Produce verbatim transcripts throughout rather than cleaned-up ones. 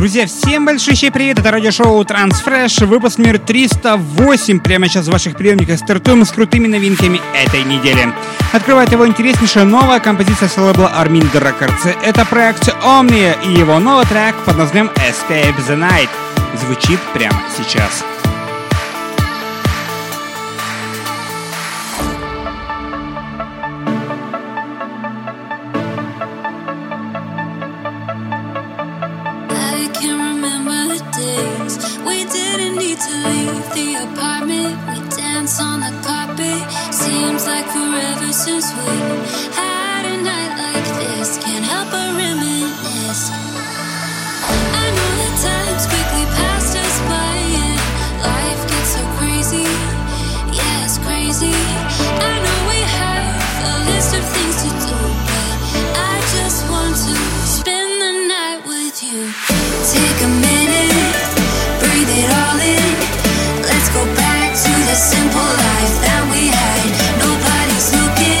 Друзья, всем большущий привет, это радиошоу TranceFresh, выпуск номер триста восемь. Прямо сейчас в ваших приемниках стартуем с крутыми новинками этой недели. Открывает его интереснейшая новая композиция с лейбла Армин Драккардс. Это проект Омни и его новый трек под названием Escape the Night. Звучит прямо сейчас. Since we had a night like this, can't help but reminisce. I know that time's quickly passed us by and life gets so crazy, yeah, it's crazy. I know we have a list of things to do, but I just want to spend the night with you. Take a minute, breathe it all in. Let's go back to the simple life that we had. Nobody's looking.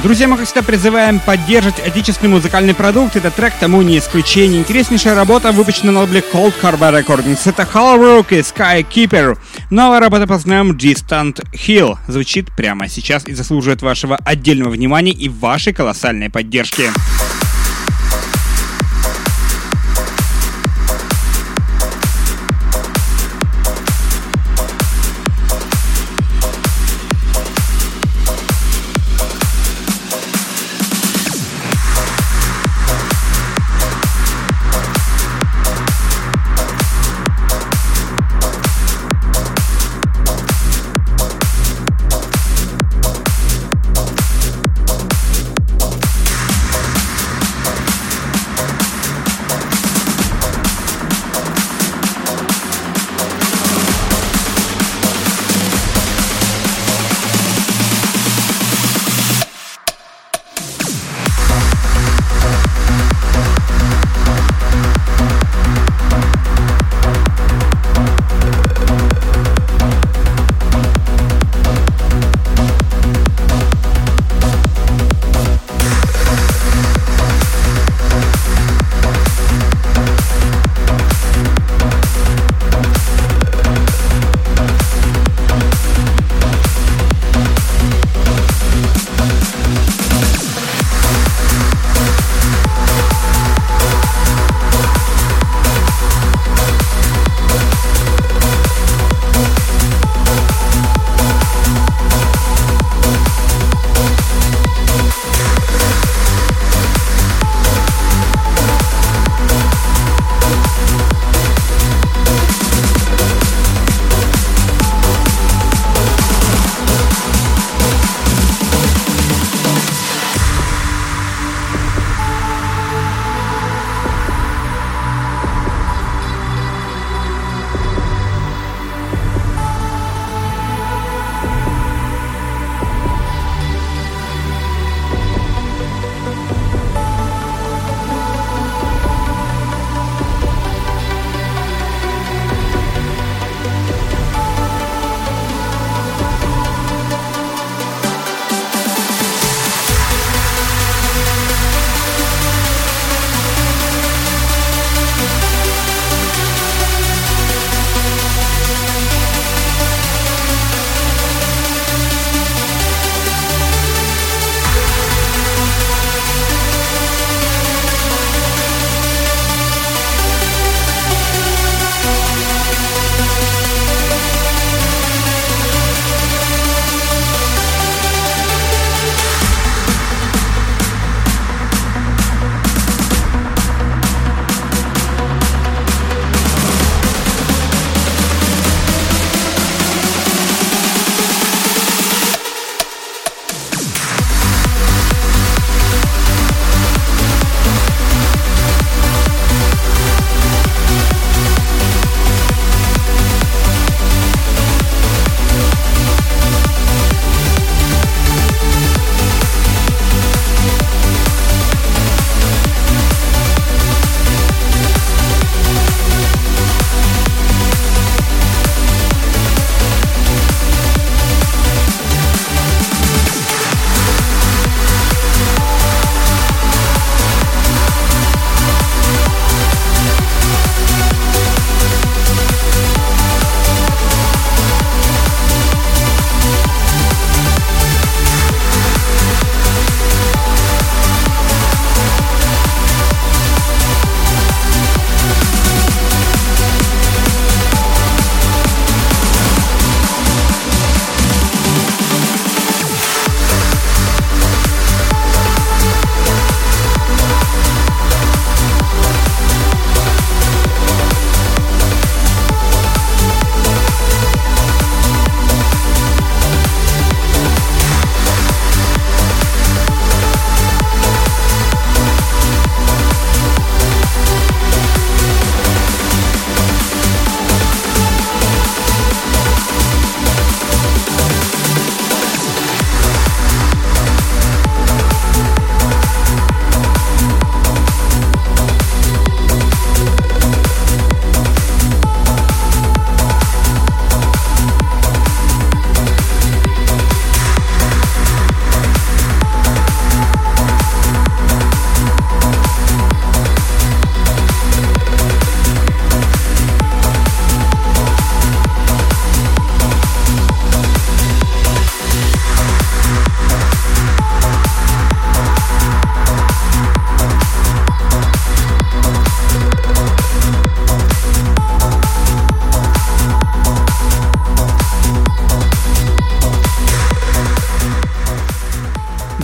Друзья, мы, как всегда, призываем поддерживать отечественный музыкальный продукт. Этот трек тому не исключение. Интереснейшая работа выпущена на лейбле Coldharbour Recordings. Это Holbrook и Skykeeper. Новая работа под названием Distant Hill звучит прямо сейчас и заслуживает вашего отдельного внимания и вашей колоссальной поддержки.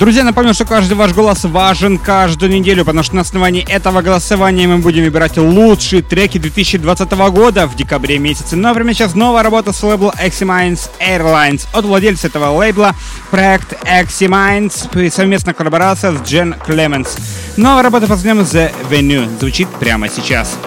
Друзья, напомню, что каждый ваш голос важен каждую неделю, потому что на основании этого голосования мы будем выбирать лучшие треки две тысячи двадцатого года в декабре месяце. Но, например, сейчас новая работа с лейбла Eximinds Airlines. От владельца этого лейбла проект Eximinds, совместная коллаборация с Jean Clemence. Новая работа под названием The Venue звучит прямо сейчас.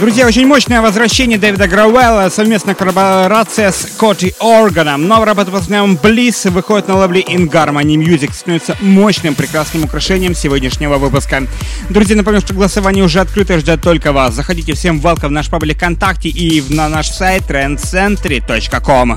Друзья, очень мощное возвращение Дэвида Гравелла, совместная коллаборация с Корти Органом. Новая работа под названием Bliss выходит на лейбле Inharmony Music, становится мощным, прекрасным украшением сегодняшнего выпуска. Друзья, напомню, что голосование уже открыто и ждет только вас. Заходите всем welcome в наш паблик ВКонтакте и на наш сайт транс сенчури точка ком.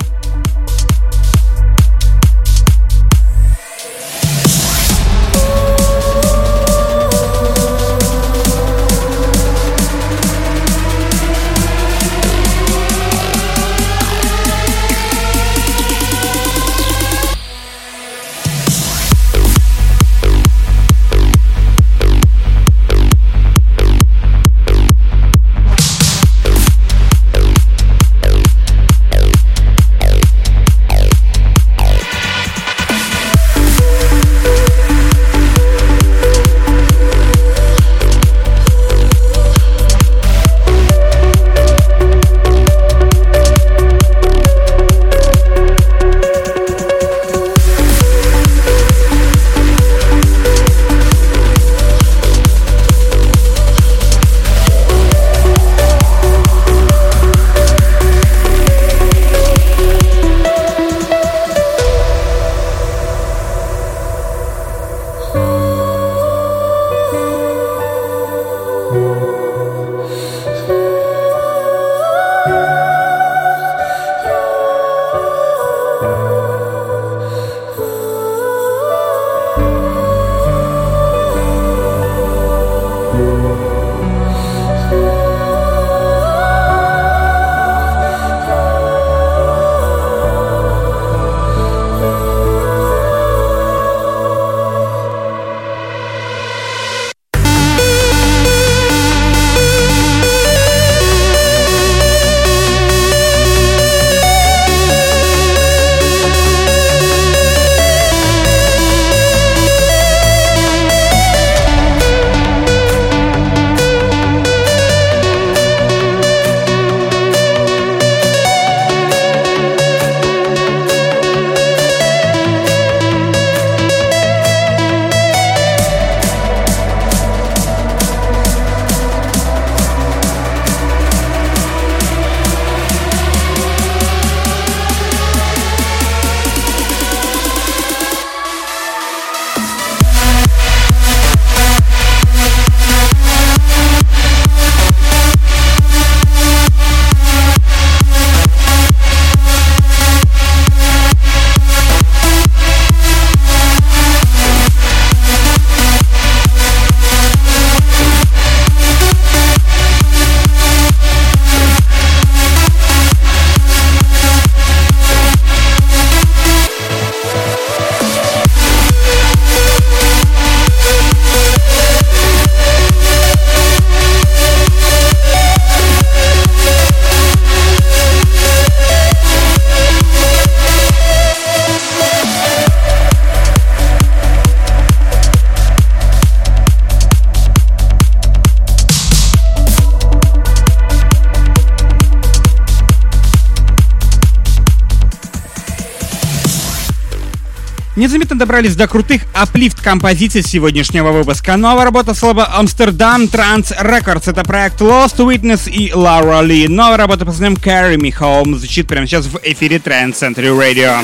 Незаметно добрались до крутых аплифт-композиций сегодняшнего выпуска. Новая работа с лейбла Амстердам Транс Рекордс. Это проект Lost Witness и Лара Ли. Новая работа под названием Кэри Ми Хоум звучит прямо сейчас в эфире Trance Century Radio.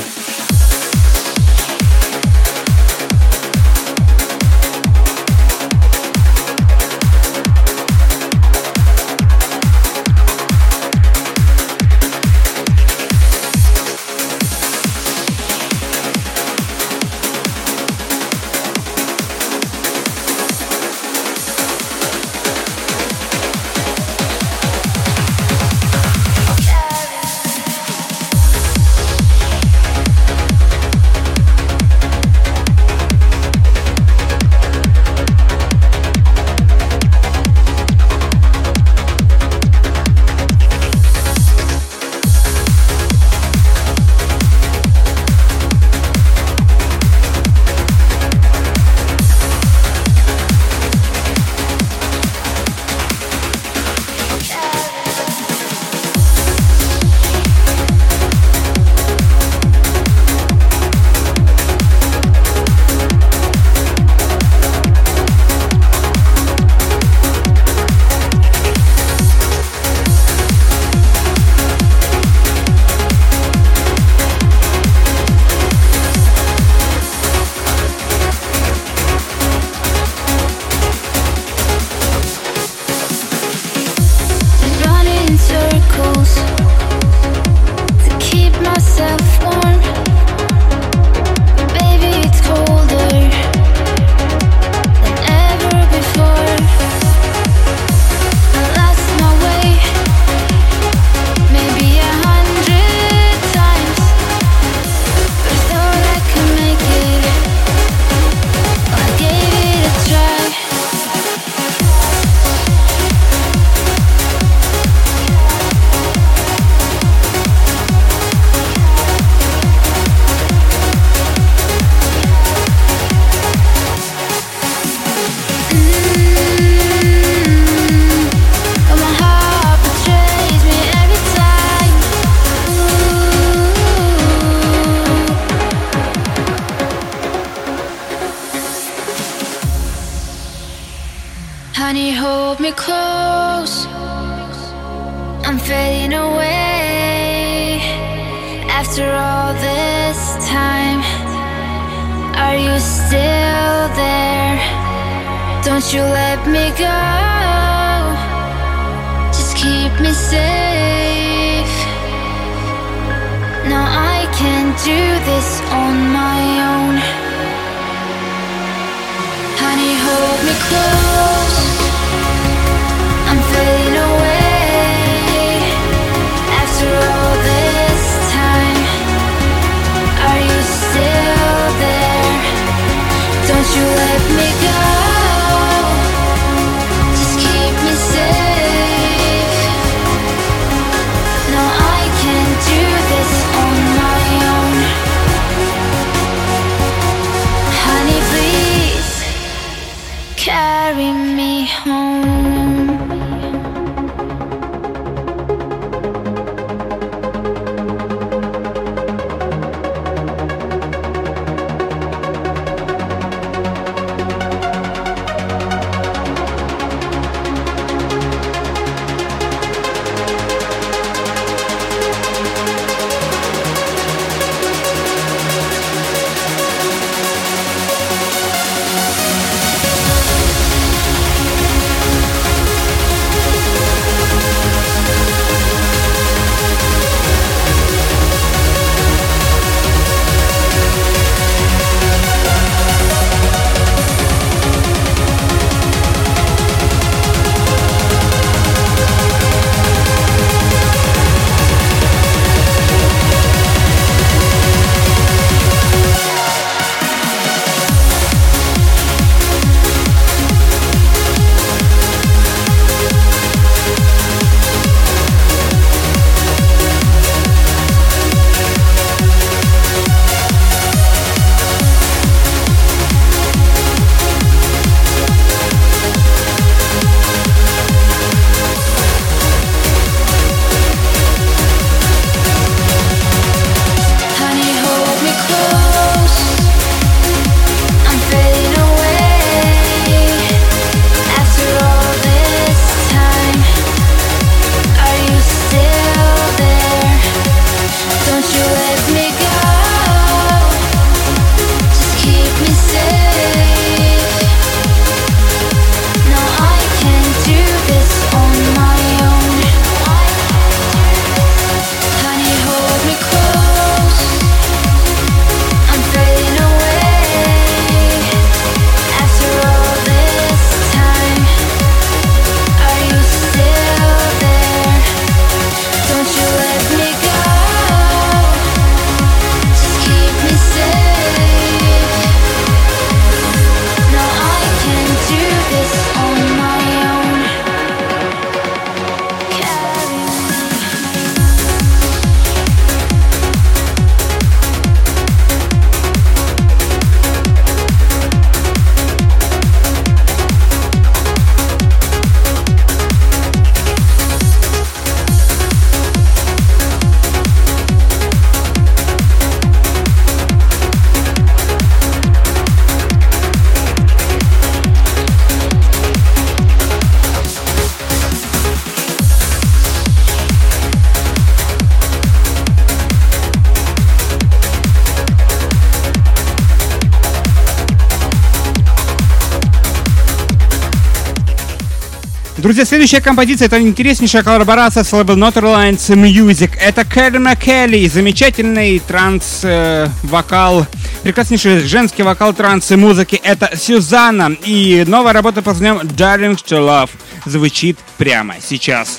Друзья, следующая композиция — это интереснейшая коллаборация с лейблом Eximinds Music. Это Кэри Ми Хоум, замечательный транс-вокал, прекраснейший женский вокал транс-музыки. Это Сюзанна, и новая работа под названием Daring to Love звучит прямо сейчас.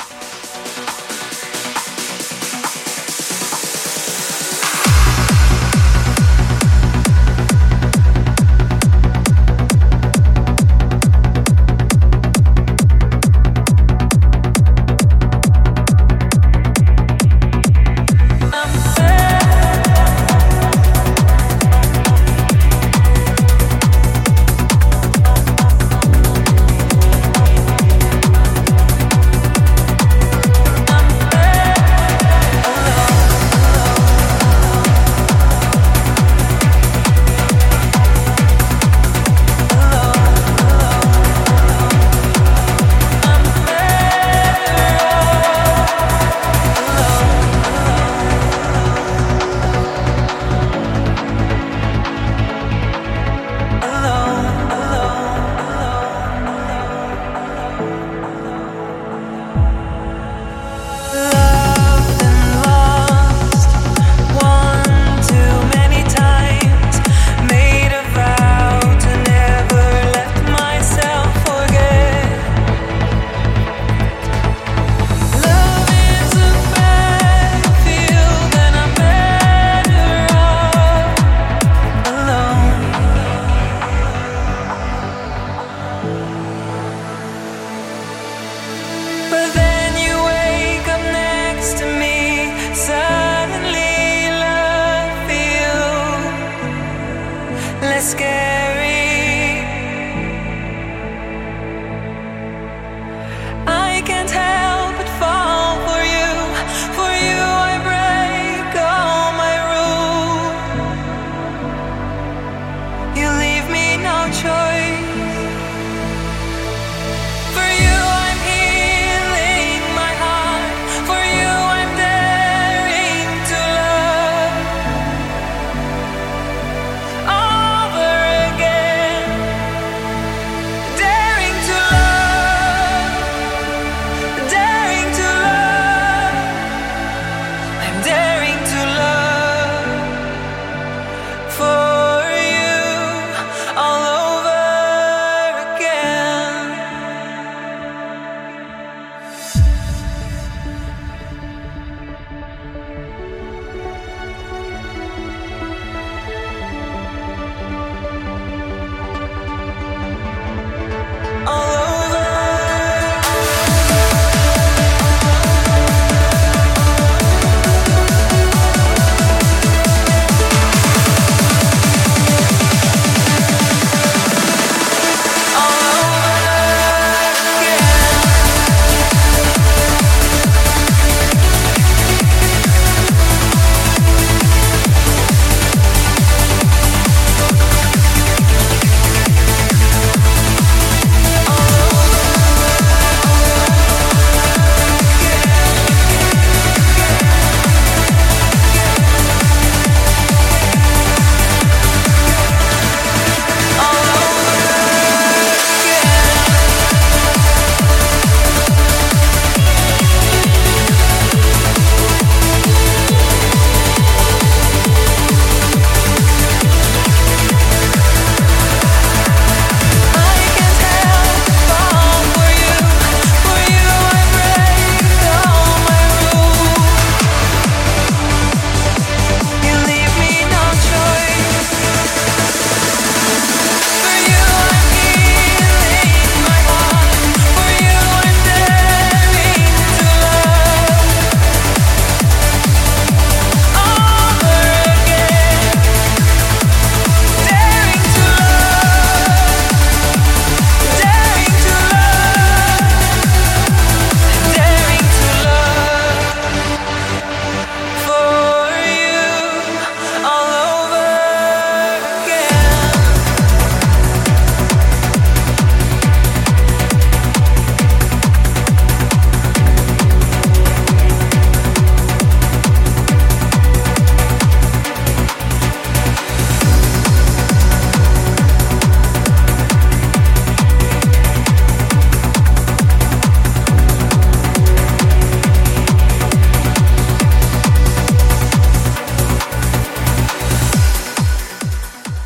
All over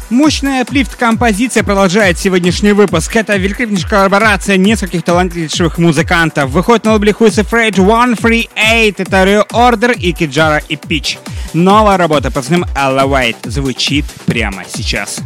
Мощная аплифт-композиция продолжает сегодняшний выпуск. Это великолепнейшая коллаборация нескольких талантливейших музыкантов. Выходит на лейбле Who's Afraid сто тридцать восемь, это ReOrder и Xijaro и Pitch. Новая работа под названием Elevate звучит прямо сейчас.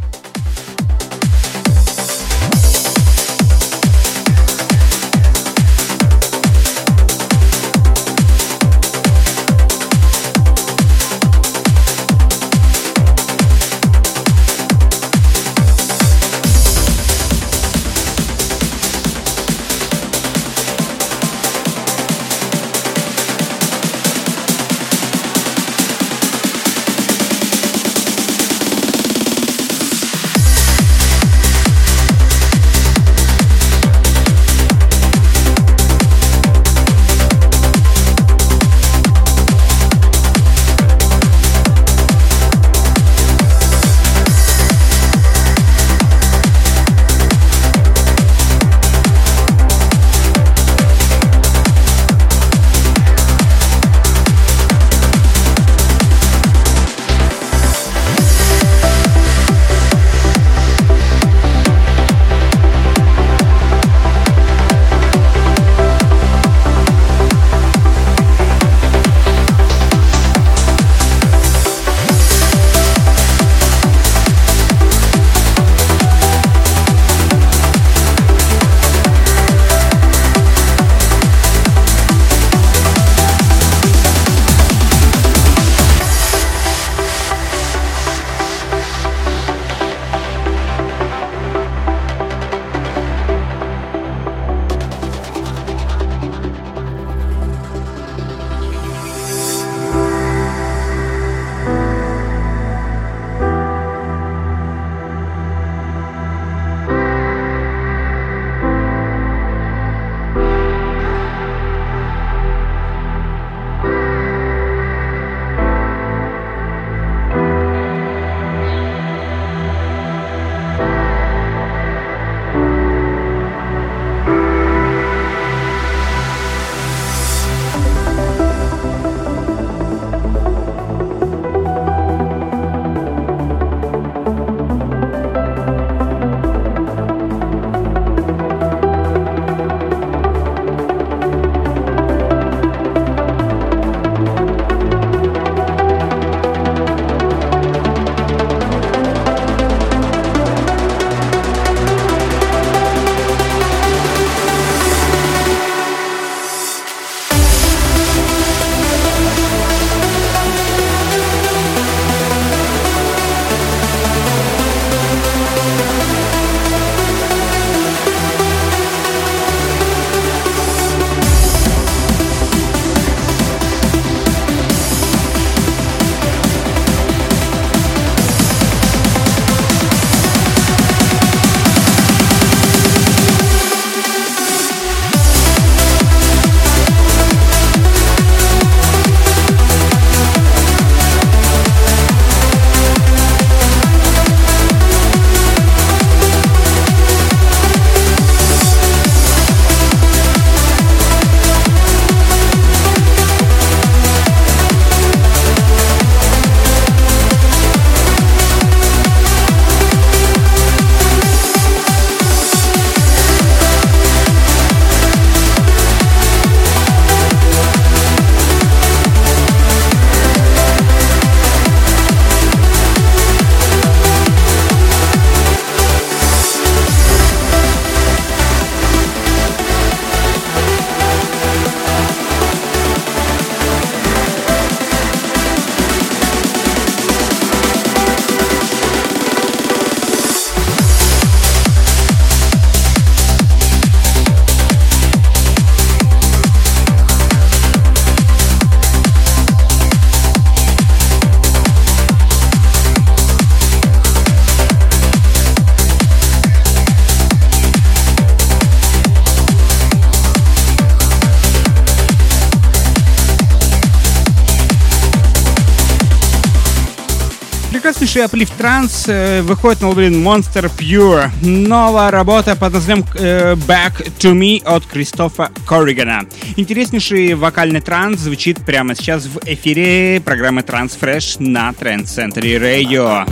Аплифт Транс выходит на лейбле Monster Pure. Новая работа под названием Back to Me от Кристофа Корригана. Интереснейший вокальный транс звучит прямо сейчас в эфире программы TranceFresh на Trans Century Radio.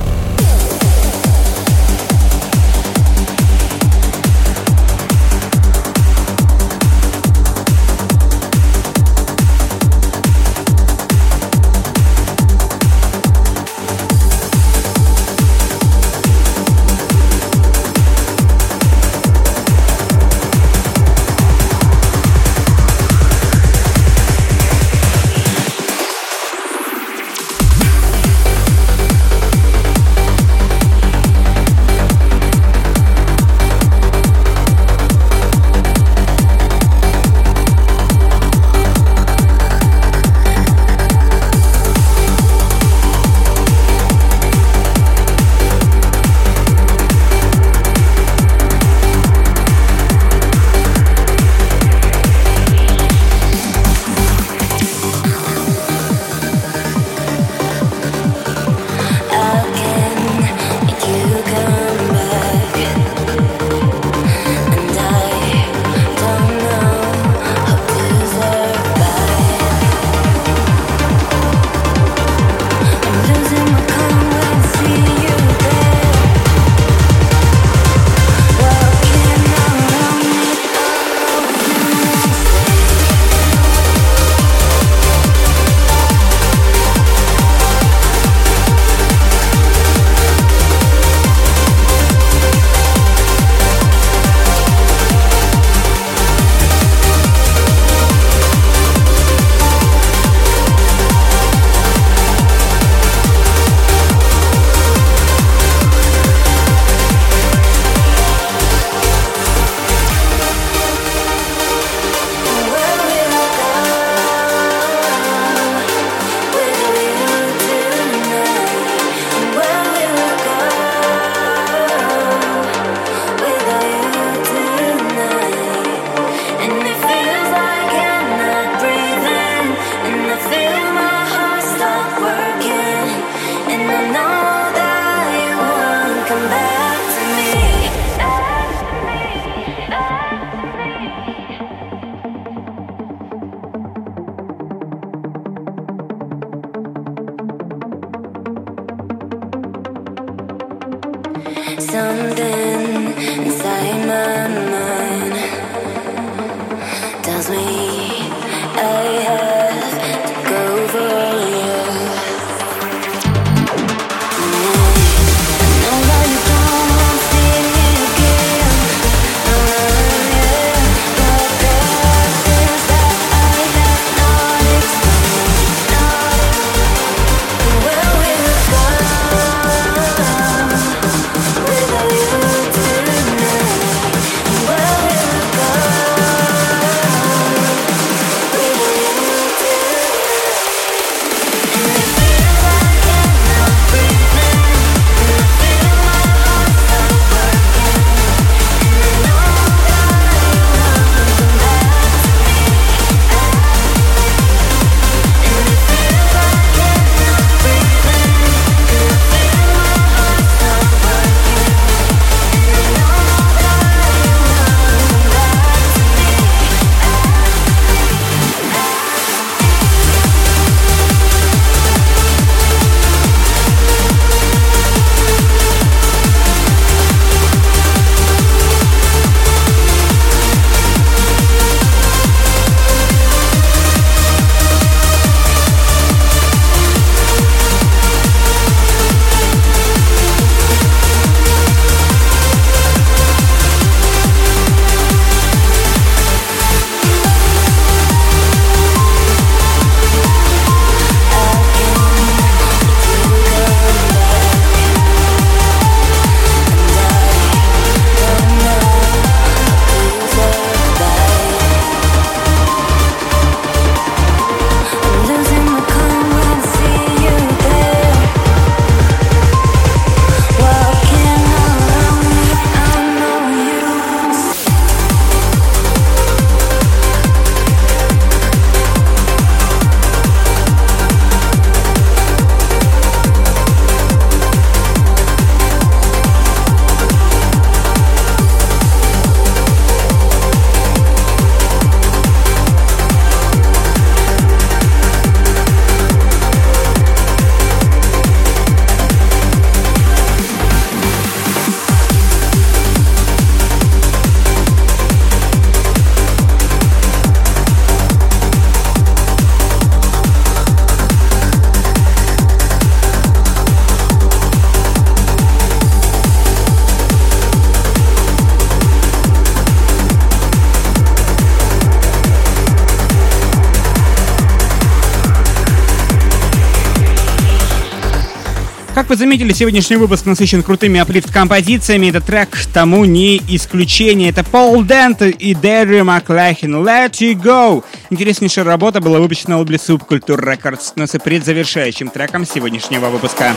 Как вы заметили, сегодняшний выпуск насыщен крутыми аплифт-композициями. Этот трек тому не исключение. Это Пол Дент и Дерри Маклахин. Let You Go. Интереснейшая работа была выпущена в Bliss Subculture Records, но с предзавершающим треком сегодняшнего выпуска.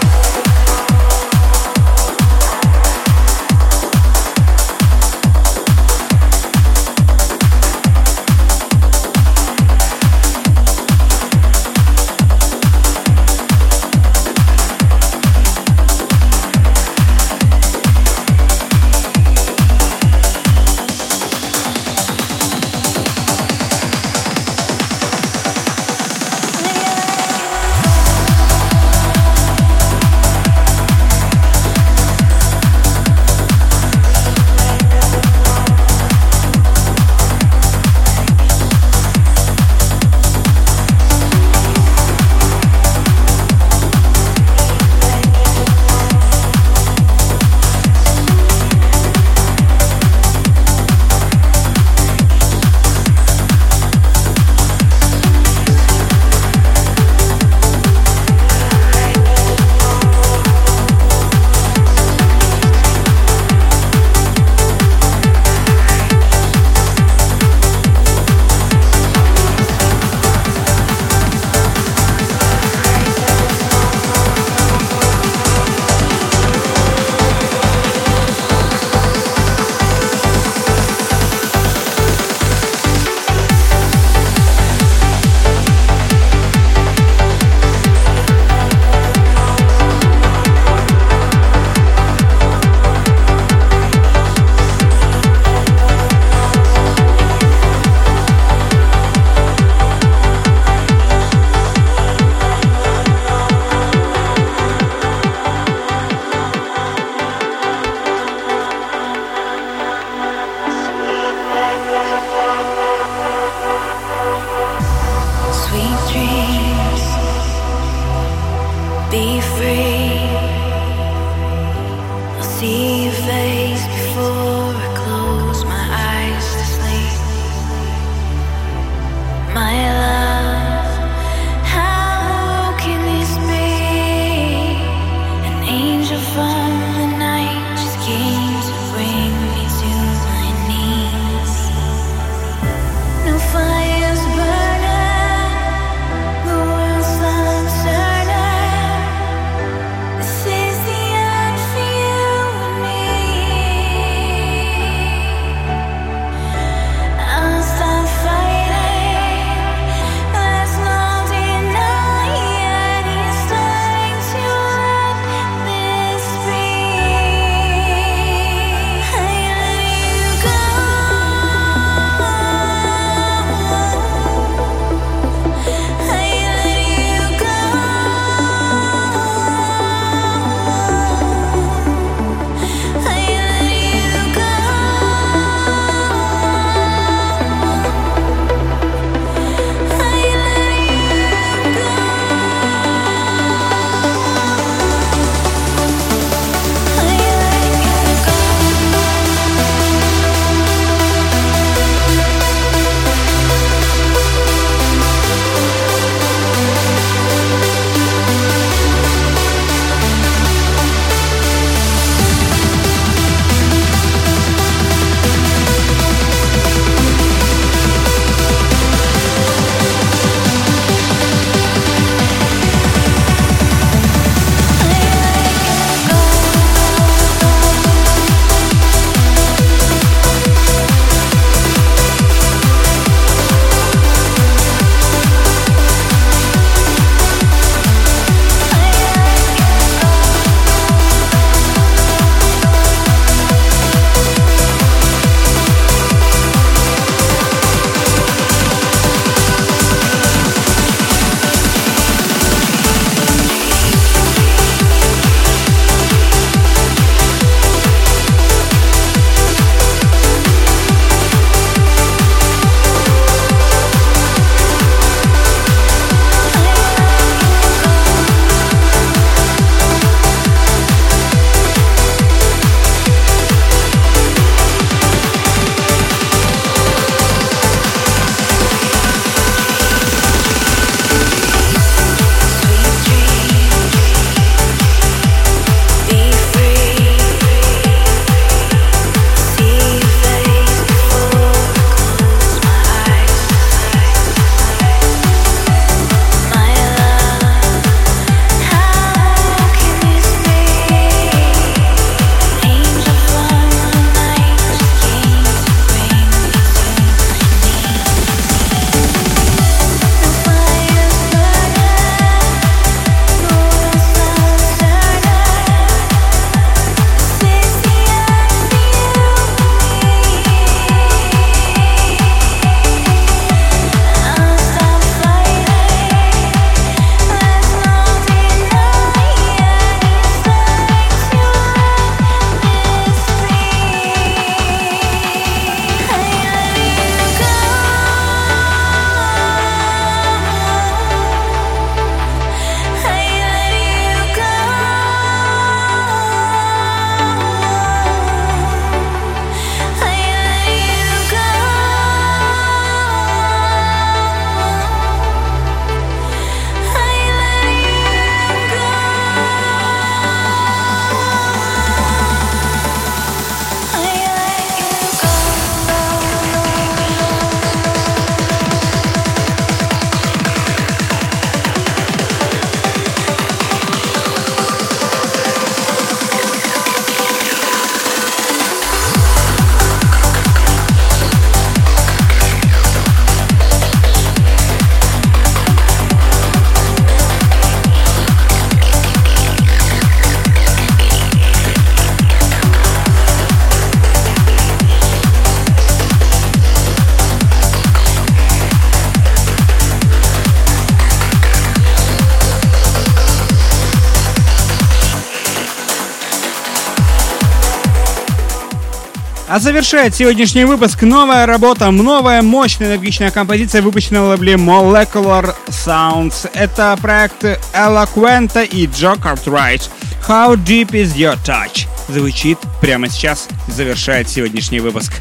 А завершает сегодняшний выпуск новая работа, новая мощная энергичная композиция, выпущенная в лейбле Molecular Sounds. Это проект Eloquenta и Джо Картрайт. How Deep Is Your Touch? Звучит прямо сейчас, завершает сегодняшний выпуск.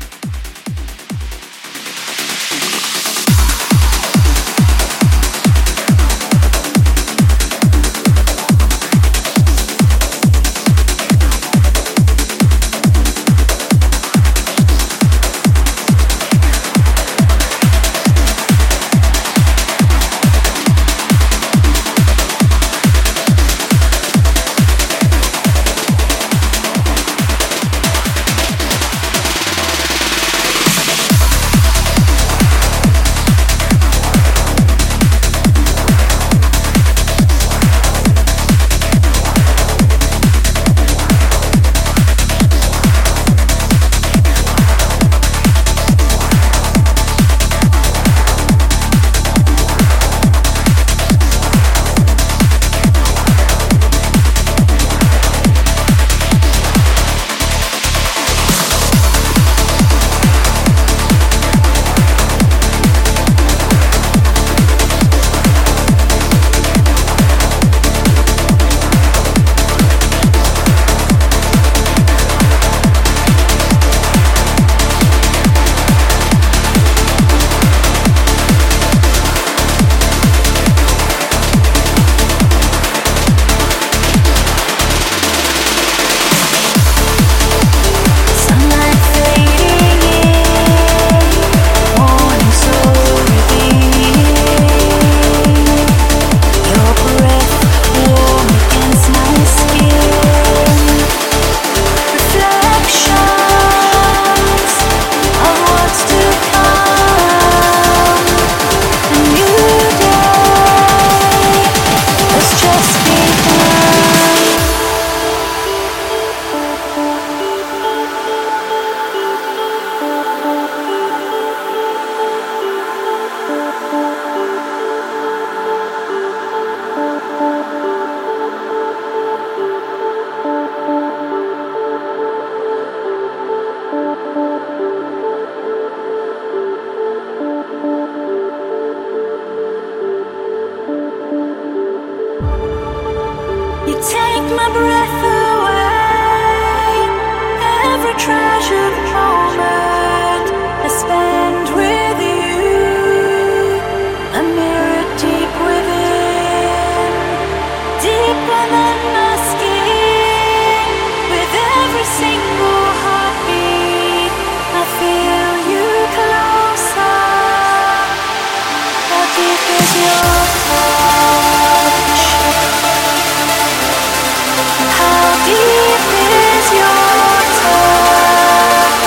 How deep is your touch?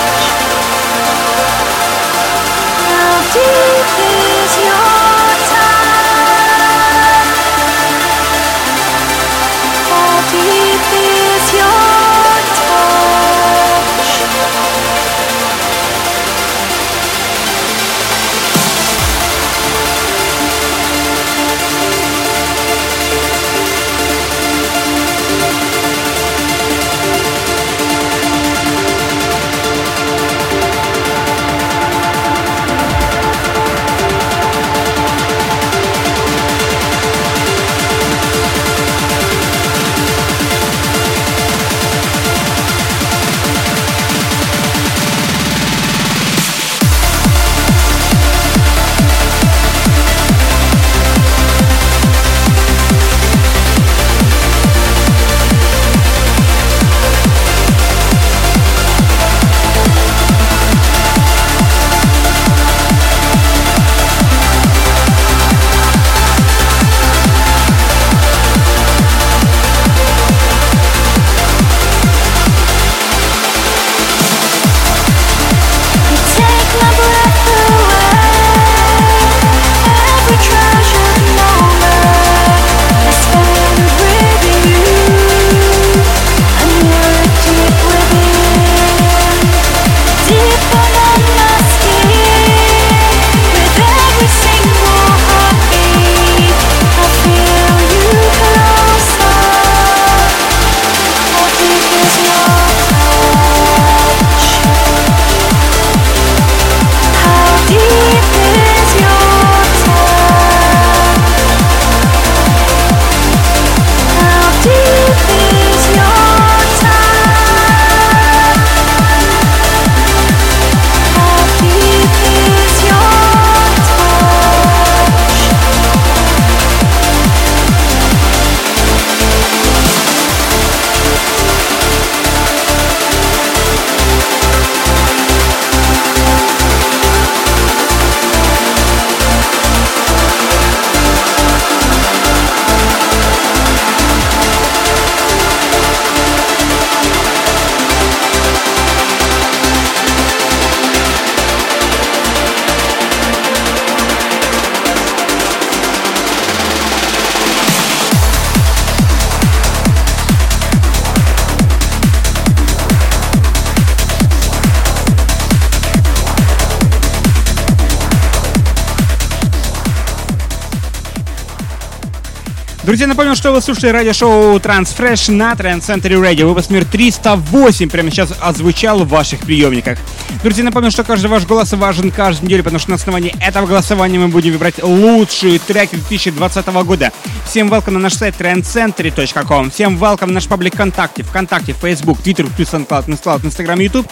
Друзья, напомню, что вы слушаете радиошоу TranceFresh на Transcentury Radio. Выпуск номер триста восемь прямо сейчас озвучал в ваших приемниках. Друзья, напомню, что каждый ваш голос важен каждую неделю, потому что на основании этого голосования мы будем выбирать лучшие треки две тысячи двадцатого года. Всем welcome на наш сайт транс сенчури точка ком. Всем welcome на наш паблик ВКонтакте, ВКонтакте, Facebook, Twitter, плюс SoundCloud, Instagram, Instagram, YouTube.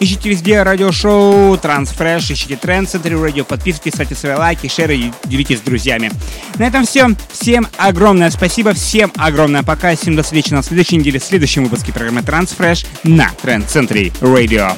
Ищите везде радиошоу TranceFresh, ищите Transcentury Radio, подписывайтесь, ставьте свои лайки, шеры и делитесь с друзьями. На этом все. Всем огромное спасибо, всем огромное пока. Всем до встречи на следующей неделе в следующем выпуске программы TranceFresh на Transcentury Radio.